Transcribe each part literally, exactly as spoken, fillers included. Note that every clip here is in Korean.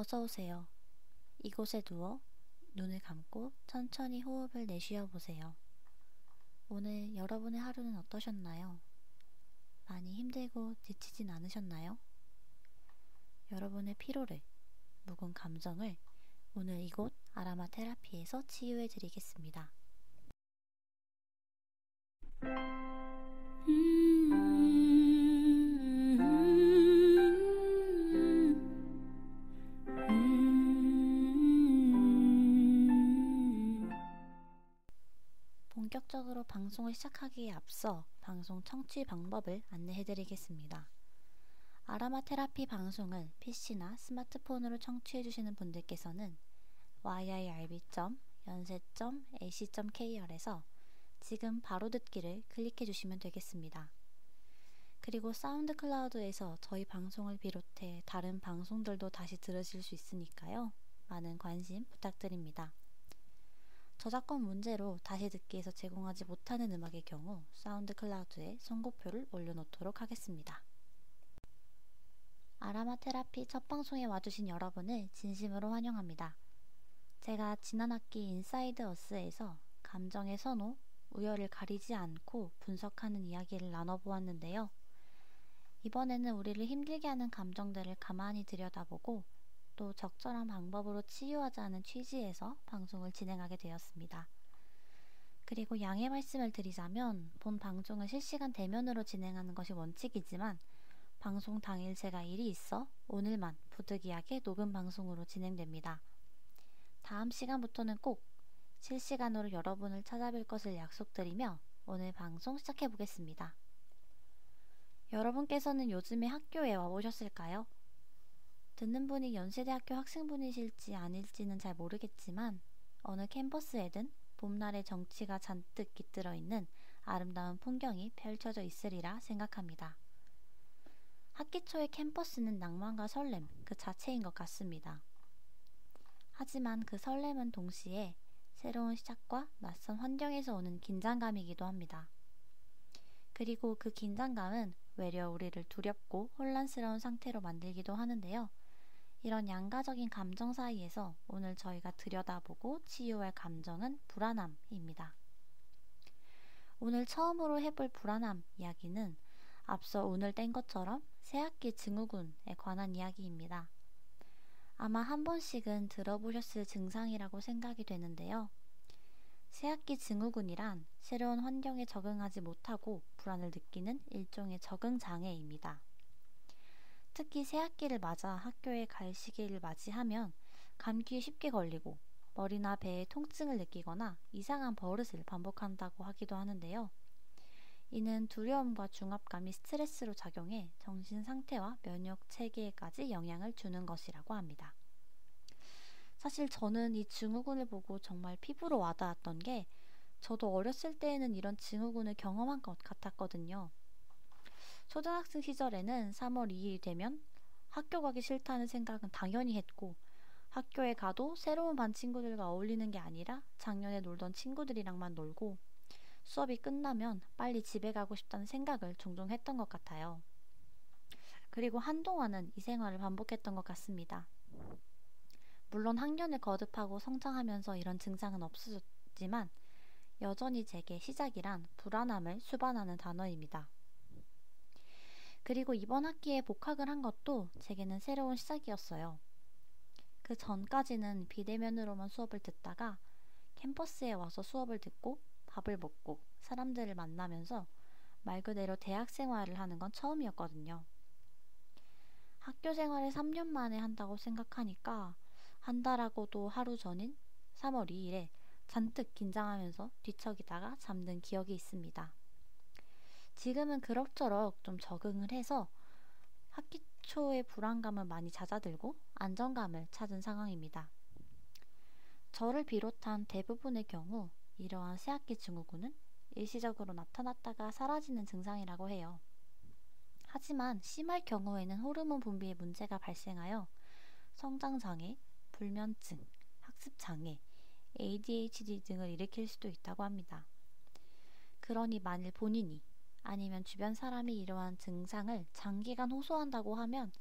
어서 오세요. 이곳에 누워 눈을 감고 천천히 호흡을 내쉬어 보세요. 오늘 여러분의 하루는 어떠셨나요? 많이 힘들고 지치진 않으셨나요? 여러분의 피로를, 묵은 감정을 오늘 이곳 아라마 테라피에서 치유해 드리겠습니다. 본격적으로 방송을 시작하기에 앞서 방송 청취 방법을 안내해 드리겠습니다. 아라마 테라피 방송을 피씨나 스마트폰으로 청취해 주시는 분들께서는 와이아이알비 점 연세 점 에이씨 점 케이알에서 지금 바로 듣기를 클릭해 주시면 되겠습니다. 그리고 사운드 클라우드에서 저희 방송을 비롯해 다른 방송들도 다시 들으실 수 있으니까요. 많은 관심 부탁드립니다. 저작권 문제로 다시 듣기에서 제공하지 못하는 음악의 경우 사운드 클라우드에 선고표를 올려놓도록 하겠습니다. 아라마 테라피 첫 방송에 와주신 여러분을 진심으로 환영합니다. 제가 지난 학기 인사이드 어스에서 감정의 선호, 우열을 가리지 않고 분석하는 이야기를 나눠보았는데요. 이번에는 우리를 힘들게 하는 감정들을 가만히 들여다보고 또 적절한 방법으로 치유하자는 취지에서 방송을 진행하게 되었습니다. 그리고 양해 말씀을 드리자면 본 방송은 실시간 대면으로 진행하는 것이 원칙이지만 방송 당일 제가 일이 있어 오늘만 부득이하게 녹음 방송으로 진행됩니다. 다음 시간부터는 꼭 실시간으로 여러분을 찾아뵐 것을 약속드리며 오늘 방송 시작해보겠습니다. 여러분께서는 요즘에 학교에 와보셨을까요? 듣는 분이 연세대학교 학생분이실지 아닐지는 잘 모르겠지만 어느 캠퍼스에든 봄날의 정취가 잔뜩 깃들어 있는 아름다운 풍경이 펼쳐져 있으리라 생각합니다. 학기 초의 캠퍼스는 낭만과 설렘 그 자체인 것 같습니다. 하지만 그 설렘은 동시에 새로운 시작과 낯선 환경에서 오는 긴장감이기도 합니다. 그리고 그 긴장감은 외려 우리를 두렵고 혼란스러운 상태로 만들기도 하는데요. 이런 양가적인 감정 사이에서 오늘 저희가 들여다보고 치유할 감정은 불안함입니다. 오늘 처음으로 해볼 불안함 이야기는 앞서 오늘 뗀 것처럼 새학기 증후군에 관한 이야기입니다. 아마 한 번씩은 들어보셨을 증상이라고 생각이 되는데요. 새학기 증후군이란 새로운 환경에 적응하지 못하고 불안을 느끼는 일종의 적응장애입니다. 특히 새학기를 맞아 학교에 갈 시기를 맞이하면 감기에 쉽게 걸리고 머리나 배에 통증을 느끼거나 이상한 버릇을 반복한다고 하기도 하는데요. 이는 두려움과 중압감이 스트레스로 작용해 정신 상태와 면역 체계에까지 영향을 주는 것이라고 합니다. 사실 저는 이 증후군을 보고 정말 피부로 와닿았던 게 저도 어렸을 때에는 이런 증후군을 경험한 것 같았거든요. 초등학생 시절에는 삼월 이일이 되면 학교 가기 싫다는 생각은 당연히 했고 학교에 가도 새로운 반 친구들과 어울리는 게 아니라 작년에 놀던 친구들이랑만 놀고 수업이 끝나면 빨리 집에 가고 싶다는 생각을 종종 했던 것 같아요. 그리고 한동안은 이 생활을 반복했던 것 같습니다. 물론 학년을 거듭하고 성장하면서 이런 증상은 없어졌지만 여전히 제게 시작이란 불안함을 수반하는 단어입니다. 그리고 이번 학기에 복학을 한 것도 제게는 새로운 시작이었어요. 그 전까지는 비대면으로만 수업을 듣다가 캠퍼스에 와서 수업을 듣고 밥을 먹고 사람들을 만나면서 말 그대로 대학 생활을 하는 건 처음이었거든요. 학교 생활을 삼 년 만에 한다고 생각하니까 한다라고도 하루 전인 삼월 이일에 잔뜩 긴장하면서 뒤척이다가 잠든 기억이 있습니다. 지금은 그럭저럭 좀 적응을 해서 학기 초의 불안감을 많이 잦아들고 안정감을 찾은 상황입니다. 저를 비롯한 대부분의 경우 이러한 새학기 증후군은 일시적으로 나타났다가 사라지는 증상이라고 해요. 하지만 심할 경우에는 호르몬 분비에 문제가 발생하여 성장장애, 불면증, 학습장애, 에이디에이치디 등을 일으킬 수도 있다고 합니다. 그러니 만일 본인이 아니면 주변 사람이 이러한 증상을 장기간 호소한다고 하면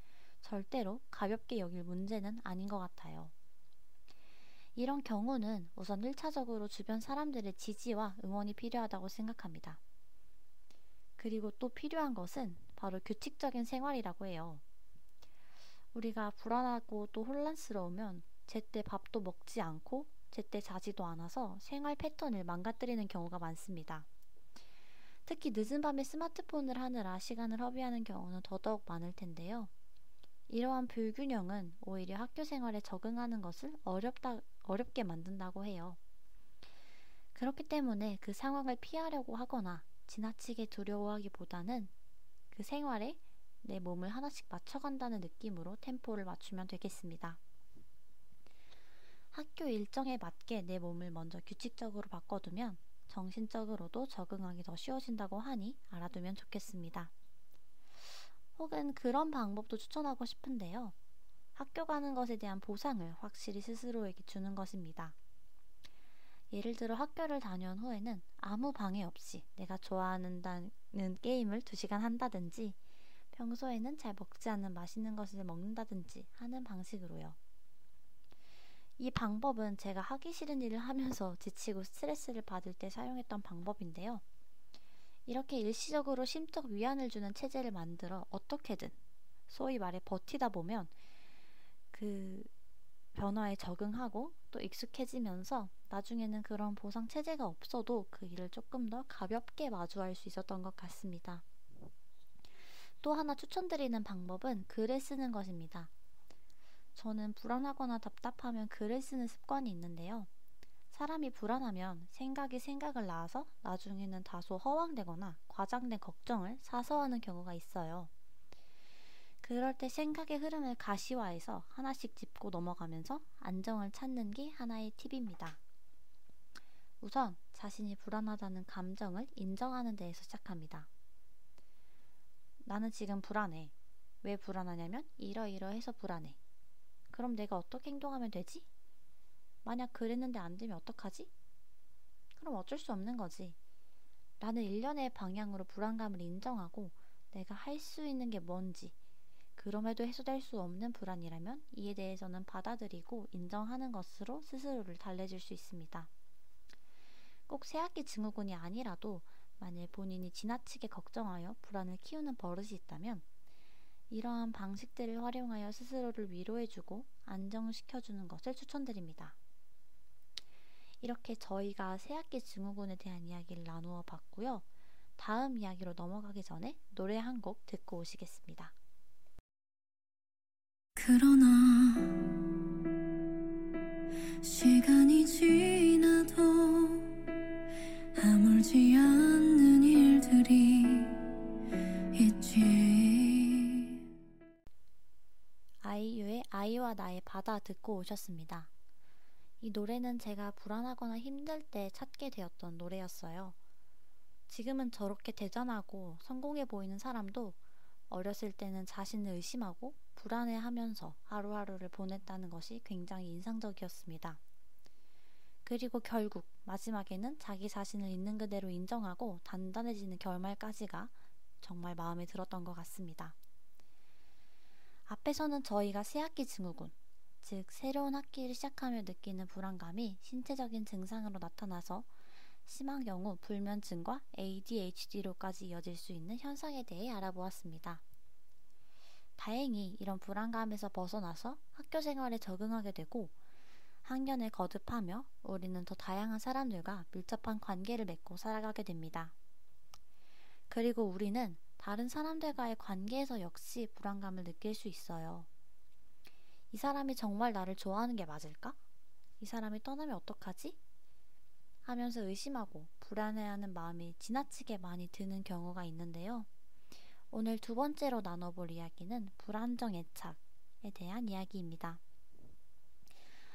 절대로 가볍게 여길 문제는 아닌 것 같아요. 이런 경우는 우선 일 차적으로 주변 사람들의 지지와 응원이 필요하다고 생각합니다. 그리고 또 필요한 것은 바로 규칙적인 생활이라고 해요. 우리가 불안하고 또 혼란스러우면 제때 밥도 먹지 않고 제때 자지도 않아서 생활 패턴을 망가뜨리는 경우가 많습니다. 특히 늦은 밤에 스마트폰을 하느라 시간을 허비하는 경우는 더더욱 많을 텐데요. 이러한 불균형은 오히려 학교 생활에 적응하는 것을 어렵다, 어렵게 만든다고 해요. 그렇기 때문에 그 상황을 피하려고 하거나 지나치게 두려워하기보다는 그 생활에 내 몸을 하나씩 맞춰간다는 느낌으로 템포를 맞추면 되겠습니다. 학교 일정에 맞게 내 몸을 먼저 규칙적으로 바꿔두면 정신적으로도 적응하기 더 쉬워진다고 하니 알아두면 좋겠습니다. 혹은 그런 방법도 추천하고 싶은데요. 학교 가는 것에 대한 보상을 확실히 스스로에게 주는 것입니다. 예를 들어 학교를 다녀온 후에는 아무 방해 없이 내가 좋아하는 게임을 두 시간 한다든지, 평소에는 잘 먹지 않는 맛있는 것을 먹는다든지 하는 방식으로요. 이 방법은 제가 하기 싫은 일을 하면서 지치고 스트레스를 받을 때 사용했던 방법인데요. 이렇게 일시적으로 심적 위안을 주는 체제를 만들어 어떻게든 소위 말해 버티다 보면 그 변화에 적응하고 또 익숙해지면서 나중에는 그런 보상 체제가 없어도 그 일을 조금 더 가볍게 마주할 수 있었던 것 같습니다. 또 하나 추천드리는 방법은 글을 쓰는 것입니다. 저는 불안하거나 답답하면 글을 쓰는 습관이 있는데요. 사람이 불안하면 생각이 생각을 낳아서 나중에는 다소 허황되거나 과장된 걱정을 사서하는 경우가 있어요. 그럴 때 생각의 흐름을 가시화해서 하나씩 짚고 넘어가면서 안정을 찾는 게 하나의 팁입니다. 우선 자신이 불안하다는 감정을 인정하는 데에서 시작합니다. 나는 지금 불안해. 왜 불안하냐면 이러이러해서 불안해. 그럼 내가 어떻게 행동하면 되지? 만약 그랬는데 안 되면 어떡하지? 그럼 어쩔 수 없는 거지. 라는 일련의 방향으로 불안감을 인정하고 내가 할 수 있는 게 뭔지, 그럼에도 해소될 수 없는 불안이라면 이에 대해서는 받아들이고 인정하는 것으로 스스로를 달래줄 수 있습니다. 꼭 새학기 증후군이 아니라도 만일 본인이 지나치게 걱정하여 불안을 키우는 버릇이 있다면 이러한 방식들을 활용하여 스스로를 위로해주고 안정시켜주는 것을 추천드립니다. 이렇게 저희가 새학기 증후군에 대한 이야기를 나누어 봤고요. 다음 이야기로 넘어가기 전에 노래 한 곡 듣고 오시겠습니다. 그러나 시간이 지나도 아물지 않는 일들이 있지. 아이유의 아이와 나의 바다 듣고 오셨습니다. 이 노래는 제가 불안하거나 힘들 때 찾게 되었던 노래였어요. 지금은 저렇게 대단하고 성공해 보이는 사람도 어렸을 때는 자신을 의심하고 불안해하면서 하루하루를 보냈다는 것이 굉장히 인상적이었습니다. 그리고 결국 마지막에는 자기 자신을 있는 그대로 인정하고 단단해지는 결말까지가 정말 마음에 들었던 것 같습니다. 앞에서는 저희가 새학기 증후군, 즉 새로운 학기를 시작하며 느끼는 불안감이 신체적인 증상으로 나타나서 심한 경우 불면증과 에이디에이치디로까지 이어질 수 있는 현상에 대해 알아보았습니다. 다행히 이런 불안감에서 벗어나서 학교 생활에 적응하게 되고 학년을 거듭하며 우리는 더 다양한 사람들과 밀접한 관계를 맺고 살아가게 됩니다. 그리고 우리는 다른 사람들과의 관계에서 역시 불안감을 느낄 수 있어요. 이 사람이 정말 나를 좋아하는 게 맞을까? 이 사람이 떠나면 어떡하지? 하면서 의심하고 불안해하는 마음이 지나치게 많이 드는 경우가 있는데요. 오늘 두 번째로 나눠볼 이야기는 불안정 애착에 대한 이야기입니다.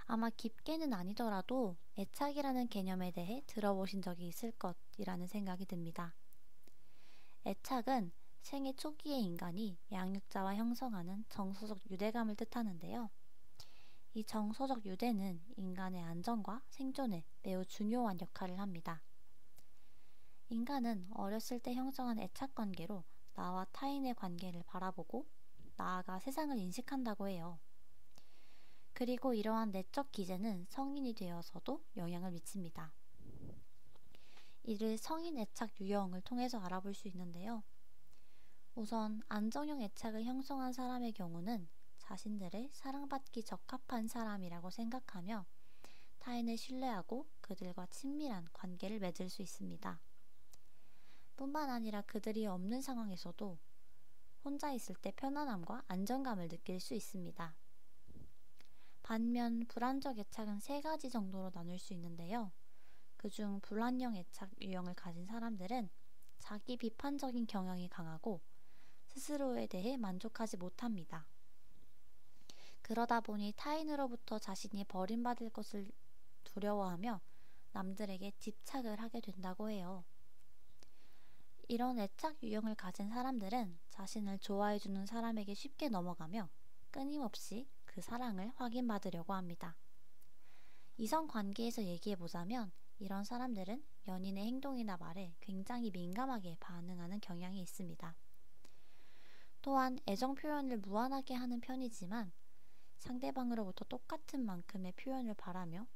아마 깊게는 아니더라도 애착이라는 개념에 대해 들어보신 적이 있을 것이라는 생각이 듭니다. 애착은 생애 초기에 인간이 양육자와 형성하는 정서적 유대감을 뜻하는데요. 이 정서적 유대는 인간의 안전과 생존에 매우 중요한 역할을 합니다. 인간은 어렸을 때 형성한 애착관계로 나와 타인의 관계를 바라보고 나아가 세상을 인식한다고 해요. 그리고 이러한 내적 기제는 성인이 되어서도 영향을 미칩니다. 이를 성인 애착 유형을 통해서 알아볼 수 있는데요. 우선 안정형 애착을 형성한 사람의 경우는 자신들을 사랑받기 적합한 사람이라고 생각하며 타인을 신뢰하고 그들과 친밀한 관계를 맺을 수 있습니다. 뿐만 아니라 그들이 없는 상황에서도 혼자 있을 때 편안함과 안정감을 느낄 수 있습니다. 반면 불안적 애착은 세 가지 정도로 나눌 수 있는데요. 그중 불안형 애착 유형을 가진 사람들은 자기 비판적인 경향이 강하고 스스로에 대해 만족하지 못합니다. 그러다 보니 타인으로부터 자신이 버림받을 것을 두려워하며 남들에게 집착을 하게 된다고 해요. 이런 애착 유형을 가진 사람들은 자신을 좋아해주는 사람에게 쉽게 넘어가며 끊임없이 그 사랑을 확인받으려고 합니다. 이성관계에서 얘기해보자면 이런 사람들은 연인의 행동이나 말에 굉장히 민감하게 반응하는 경향이 있습니다. 또한 애정 표현을 무한하게 하는 편이지만 상대방으로부터 똑같은 만큼의 표현을 바라며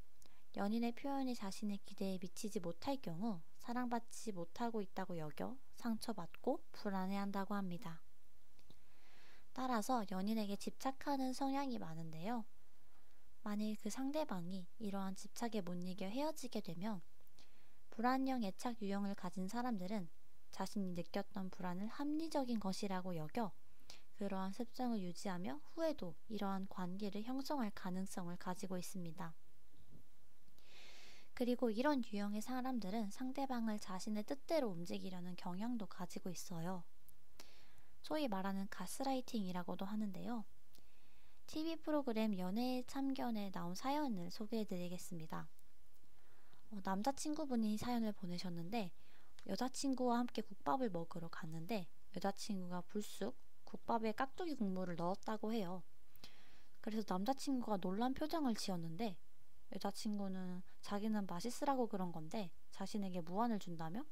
연인의 표현이 자신의 기대에 미치지 못할 경우 사랑받지 못하고 있다고 여겨 상처받고 불안해한다고 합니다. 따라서 연인에게 집착하는 성향이 많은데요. 만일 그 상대방이 이러한 집착에 못 이겨 헤어지게 되면 불안형 애착 유형을 가진 사람들은 자신이 느꼈던 불안을 합리적인 것이라고 여겨 그러한 습성을 유지하며 후에도 이러한 관계를 형성할 가능성을 가지고 있습니다. 그리고 이런 유형의 사람들은 상대방을 자신의 뜻대로 움직이려는 경향도 가지고 있어요. 소위 말하는 가스라이팅이라고도 하는데요. 티비 프로그램 연애의 참견에 나온 사연을 소개해드리겠습니다. 어, 남자친구분이 사연을 보내셨는데 여자친구와 함께 국밥을 먹으러 갔는데 여자친구가 불쑥 국밥에 깍두기 국물을 넣었다고 해요. 그래서 남자친구가 놀란 표정을 지었는데 여자친구는 자기는 맛있으라고 그런 건데 자신에게 무안을 준다며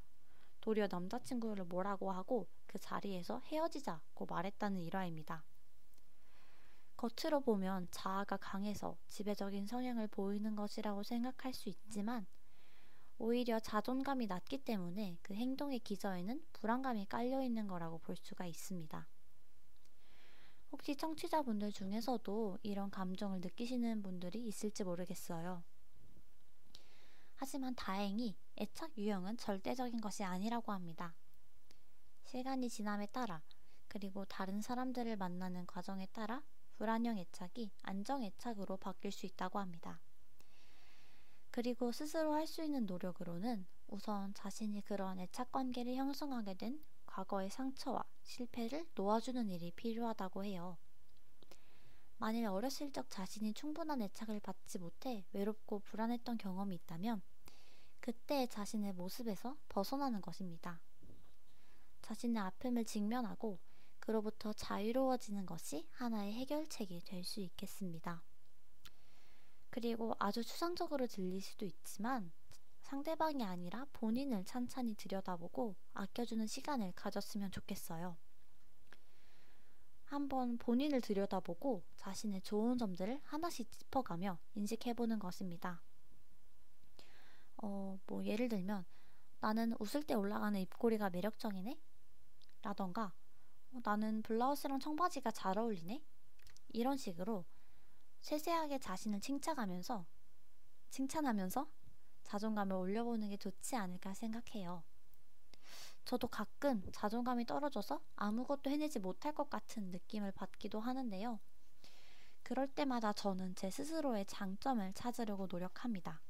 도리어 남자친구를 뭐라고 하고 그 자리에서 헤어지자고 말했다는 일화입니다. 겉으로 보면 자아가 강해서 지배적인 성향을 보이는 것이라고 생각할 수 있지만 오히려 자존감이 낮기 때문에 그 행동의 기저에는 불안감이 깔려있는 거라고 볼 수가 있습니다. 혹시 청취자분들 중에서도 이런 감정을 느끼시는 분들이 있을지 모르겠어요. 하지만 다행히 애착 유형은 절대적인 것이 아니라고 합니다. 시간이 지남에 따라 그리고 다른 사람들을 만나는 과정에 따라 불안형 애착이 안정 애착으로 바뀔 수 있다고 합니다. 그리고 스스로 할 수 있는 노력으로는 우선 자신이 그런 애착 관계를 형성하게 된 과거의 상처와 실패를 놓아주는 일이 필요하다고 해요. 만일 어렸을 적 자신이 충분한 애착을 받지 못해 외롭고 불안했던 경험이 있다면 그때 자신의 모습에서 벗어나는 것입니다. 자신의 아픔을 직면하고 그로부터 자유로워지는 것이 하나의 해결책이 될 수 있겠습니다. 그리고 아주 추상적으로 들릴 수도 있지만 상대방이 아니라 본인을 찬찬히 들여다보고 아껴주는 시간을 가졌으면 좋겠어요. 한번 본인을 들여다보고 자신의 좋은 점들을 하나씩 짚어가며 인식해보는 것입니다. 어, 뭐 예를 들면 나는 웃을 때 올라가는 입꼬리가 매력적이네? 라던가 어, 나는 블라우스랑 청바지가 잘 어울리네? 이런 식으로 세세하게 자신을 칭찬하면서 칭찬하면서 자존감을 올려보는 게 좋지 않을까 생각해요. 저도 가끔 자존감이 떨어져서 아무것도 해내지 못할 것 같은 느낌을 받기도 하는데요. 그럴 때마다 저는 제 스스로의 장점을 찾으려고 노력합니다.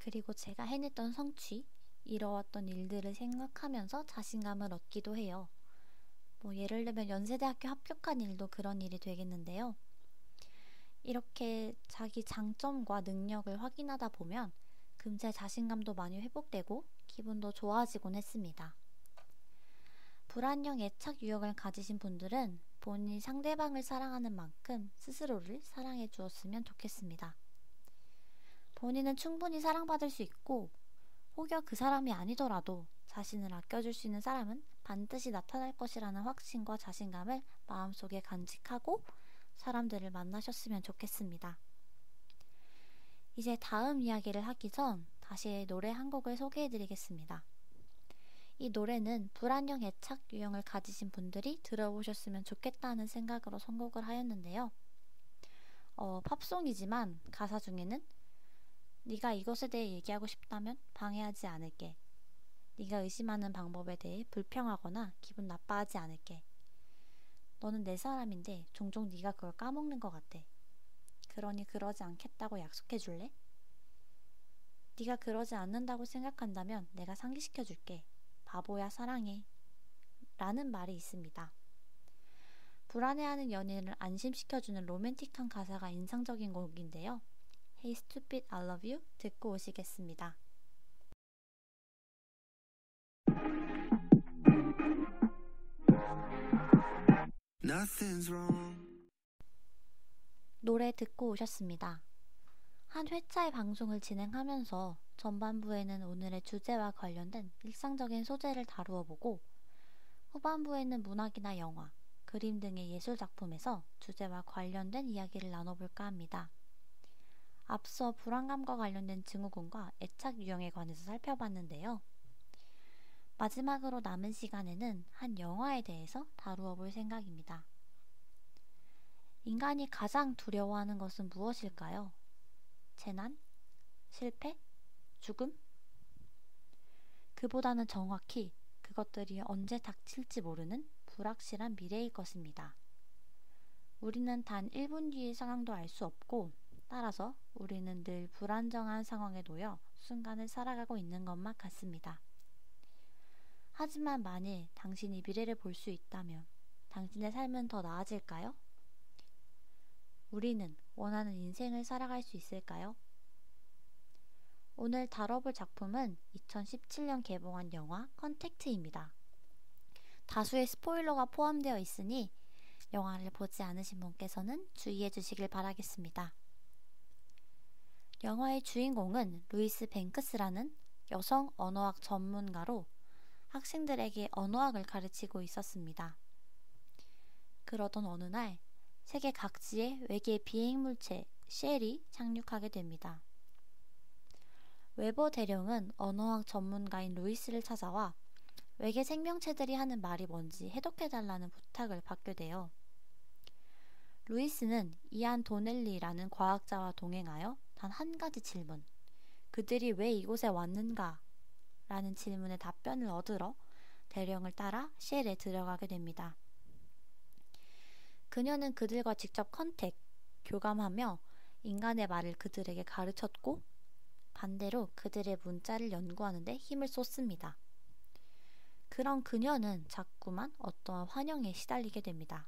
그리고 제가 해냈던 성취, 이뤄왔던 일들을 생각하면서 자신감을 얻기도 해요. 뭐 예를 들면 연세대학교 합격한 일도 그런 일이 되겠는데요. 이렇게 자기 장점과 능력을 확인하다 보면 금세 자신감도 많이 회복되고 기분도 좋아지곤 했습니다. 불안형 애착 유형을 가지신 분들은 본인이 상대방을 사랑하는 만큼 스스로를 사랑해 주었으면 좋겠습니다. 본인은 충분히 사랑받을 수 있고 혹여 그 사람이 아니더라도 자신을 아껴줄 수 있는 사람은 반드시 나타날 것이라는 확신과 자신감을 마음속에 간직하고 사람들을 만나셨으면 좋겠습니다. 이제 다음 이야기를 하기 전 다시 노래 한 곡을 소개해드리겠습니다. 이 노래는 불안형 애착 유형을 가지신 분들이 들어보셨으면 좋겠다는 생각으로 선곡을 하였는데요. 어, 팝송이지만 가사 중에는 네가 이것에 대해 얘기하고 싶다면 방해하지 않을게. 네가 의심하는 방법에 대해 불평하거나 기분 나빠하지 않을게. 너는 내 사람인데 종종 네가 그걸 까먹는 것 같아. 그러니 그러지 않겠다고 약속해줄래? 네가 그러지 않는다고 생각한다면 내가 상기시켜줄게. 바보야 사랑해. 라는 말이 있습니다. 불안해하는 연인을 안심시켜주는 로맨틱한 가사가 인상적인 곡인데요. Hey Stupid I Love You 듣고 오시겠습니다. Nothing's wrong. 노래 듣고 오셨습니다. 한 회차의 방송을 진행하면서 전반부에는 오늘의 주제와 관련된 일상적인 소재를 다루어 보고, 후반부에는 문학이나 영화, 그림 등의 예술작품에서 주제와 관련된 이야기를 나눠볼까 합니다. 앞서 불안감과 관련된 증후군과 애착 유형에 관해서 살펴봤는데요. 마지막으로 남은 시간에는 한 영화에 대해서 다루어 볼 생각입니다. 인간이 가장 두려워하는 것은 무엇일까요? 재난? 실패? 죽음? 그보다는 정확히 그것들이 언제 닥칠지 모르는 불확실한 미래일 것입니다. 우리는 단 일 분 뒤의 상황도 알 수 없고, 따라서 우리는 늘 불안정한 상황에 놓여 순간을 살아가고 있는 것만 같습니다. 하지만 만일 당신이 미래를 볼 수 있다면 당신의 삶은 더 나아질까요? 우리는 원하는 인생을 살아갈 수 있을까요? 오늘 다뤄볼 작품은 이천십칠 년 개봉한 영화 컨택트입니다. 다수의 스포일러가 포함되어 있으니 영화를 보지 않으신 분께서는 주의해 주시길 바라겠습니다. 영화의 주인공은 루이스 뱅크스라는 여성 언어학 전문가로 학생들에게 언어학을 가르치고 있었습니다. 그러던 어느 날 세계 각지에 외계 비행물체 쉘이 착륙하게 됩니다. 웨버 대령은 언어학 전문가인 루이스를 찾아와 외계 생명체들이 하는 말이 뭔지 해독해달라는 부탁을 받게 돼요. 루이스는 이안 도넬리라는 과학자와 동행하여 단 한 가지 질문, 그들이 왜 이곳에 왔는가? 라는 질문에 답변을 얻으러 대령을 따라 쉘에 들어가게 됩니다. 그녀는 그들과 직접 컨택, 교감하며 인간의 말을 그들에게 가르쳤고, 반대로 그들의 문자를 연구하는 데 힘을 쏟습니다. 그런 그녀는 자꾸만 어떠한 환영에 시달리게 됩니다.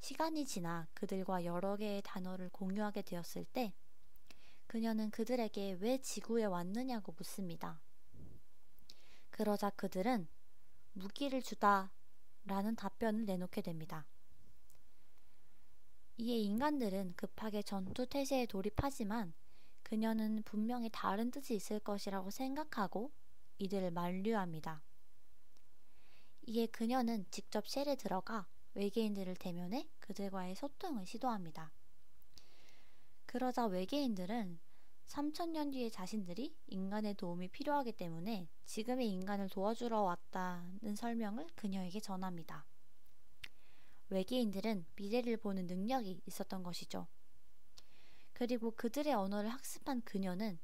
시간이 지나 그들과 여러 개의 단어를 공유하게 되었을 때 그녀는 그들에게 왜 지구에 왔느냐고 묻습니다. 그러자 그들은 무기를 주다 라는 답변을 내놓게 됩니다. 이에 인간들은 급하게 전투 태세에 돌입하지만 그녀는 분명히 다른 뜻이 있을 것이라고 생각하고 이들을 만류합니다. 이에 그녀는 직접 쉘에 들어가 외계인들을 대면해 그들과의 소통을 시도합니다. 그러자 외계인들은 삼천 년 뒤에 자신들이 인간의 도움이 필요하기 때문에 지금의 인간을 도와주러 왔다는 설명을 그녀에게 전합니다. 외계인들은 미래를 보는 능력이 있었던 것이죠. 그리고 그들의 언어를 학습한 그녀는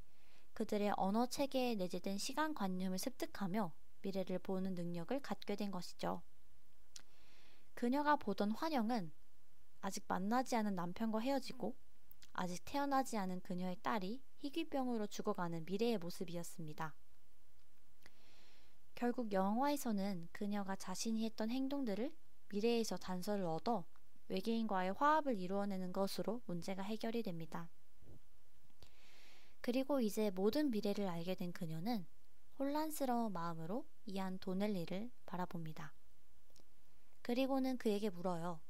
그들의 언어 체계에 내재된 시간 관념을 습득하며 미래를 보는 능력을 갖게 된 것이죠. 그녀가 보던 환영은 아직 만나지 않은 남편과 헤어지고 아직 태어나지 않은 그녀의 딸이 희귀병으로 죽어가는 미래의 모습이었습니다. 결국 영화에서는 그녀가 자신이 했던 행동들을 미래에서 단서를 얻어 외계인과의 화합을 이루어내는 것으로 문제가 해결이 됩니다. 그리고 이제 모든 미래를 알게 된 그녀는 혼란스러운 마음으로 이안 도넬리를 바라봅니다. 그리고는 그에게 물어요.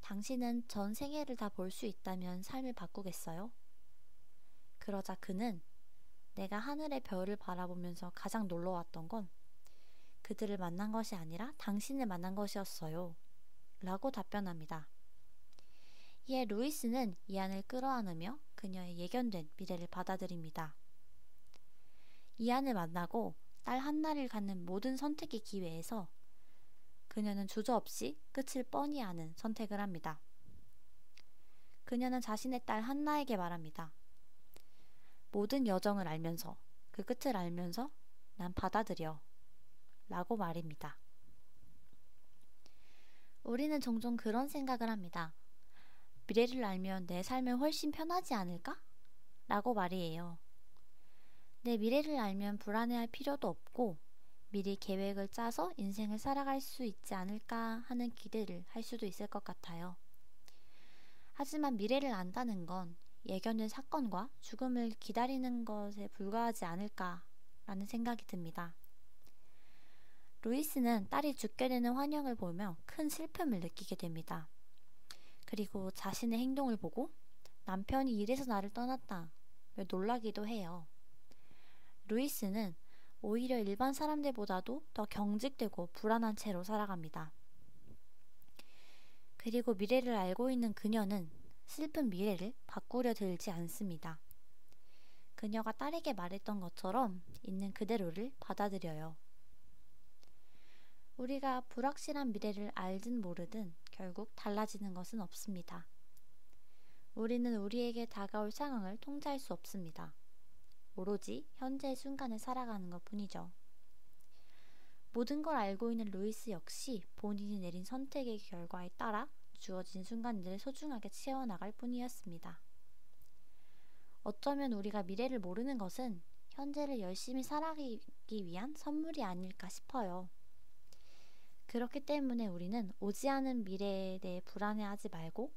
당신은 전 생애를 다 볼 수 있다면 삶을 바꾸겠어요? 그러자 그는 내가 하늘의 별을 바라보면서 가장 놀라웠던 건 그들을 만난 것이 아니라 당신을 만난 것이었어요. 라고 답변합니다. 이에 루이스는 이안을 끌어안으며 그녀의 예견된 미래를 받아들입니다. 이안을 만나고 딸 한나를 갖는 모든 선택의 기회에서 그녀는 주저없이 끝을 뻔히 아는 선택을 합니다. 그녀는 자신의 딸 한나에게 말합니다. 모든 여정을 알면서, 그 끝을 알면서 난 받아들여. 라고 말입니다. 우리는 종종 그런 생각을 합니다. 미래를 알면 내 삶은 훨씬 편하지 않을까? 라고 말이에요. 내 미래를 알면 불안해할 필요도 없고 미리 계획을 짜서 인생을 살아갈 수 있지 않을까 하는 기대를 할 수도 있을 것 같아요. 하지만 미래를 안다는 건 예견된 사건과 죽음을 기다리는 것에 불과하지 않을까 라는 생각이 듭니다. 루이스는 딸이 죽게 되는 환영을 보며 큰 슬픔을 느끼게 됩니다. 그리고 자신의 행동을 보고 남편이 이래서 나를 떠났다 며 놀라기도 해요. 루이스는 오히려 일반 사람들보다도 더 경직되고 불안한 채로 살아갑니다. 그리고 미래를 알고 있는 그녀는 슬픈 미래를 바꾸려 들지 않습니다. 그녀가 딸에게 말했던 것처럼 있는 그대로를 받아들여요. 우리가 불확실한 미래를 알든 모르든 결국 달라지는 것은 없습니다. 우리는 우리에게 다가올 상황을 통제할 수 없습니다. 오로지 현재의 순간을 살아가는 것 뿐이죠. 모든 걸 알고 있는 루이스 역시 본인이 내린 선택의 결과에 따라 주어진 순간들을 소중하게 채워나갈 뿐이었습니다. 어쩌면 우리가 미래를 모르는 것은 현재를 열심히 살아가기 위한 선물이 아닐까 싶어요. 그렇기 때문에 우리는 오지 않은 미래에 대해 불안해하지 말고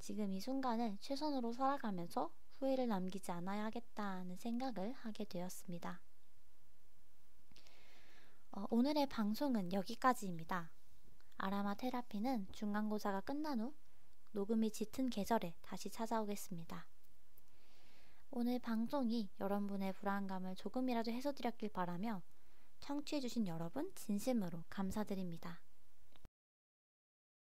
지금 이 순간을 최선으로 살아가면서 후회를 남기지 않아야 하겠다는 생각을 하게 되었습니다. 어, 오늘의 방송은 여기까지입니다. 아라마 테라피는 중간고사가 끝난 후 녹음이 짙은 계절에 다시 찾아오겠습니다. 오늘 방송이 여러분의 불안감을 조금이라도 해소드렸길 바라며 청취해주신 여러분 진심으로 감사드립니다.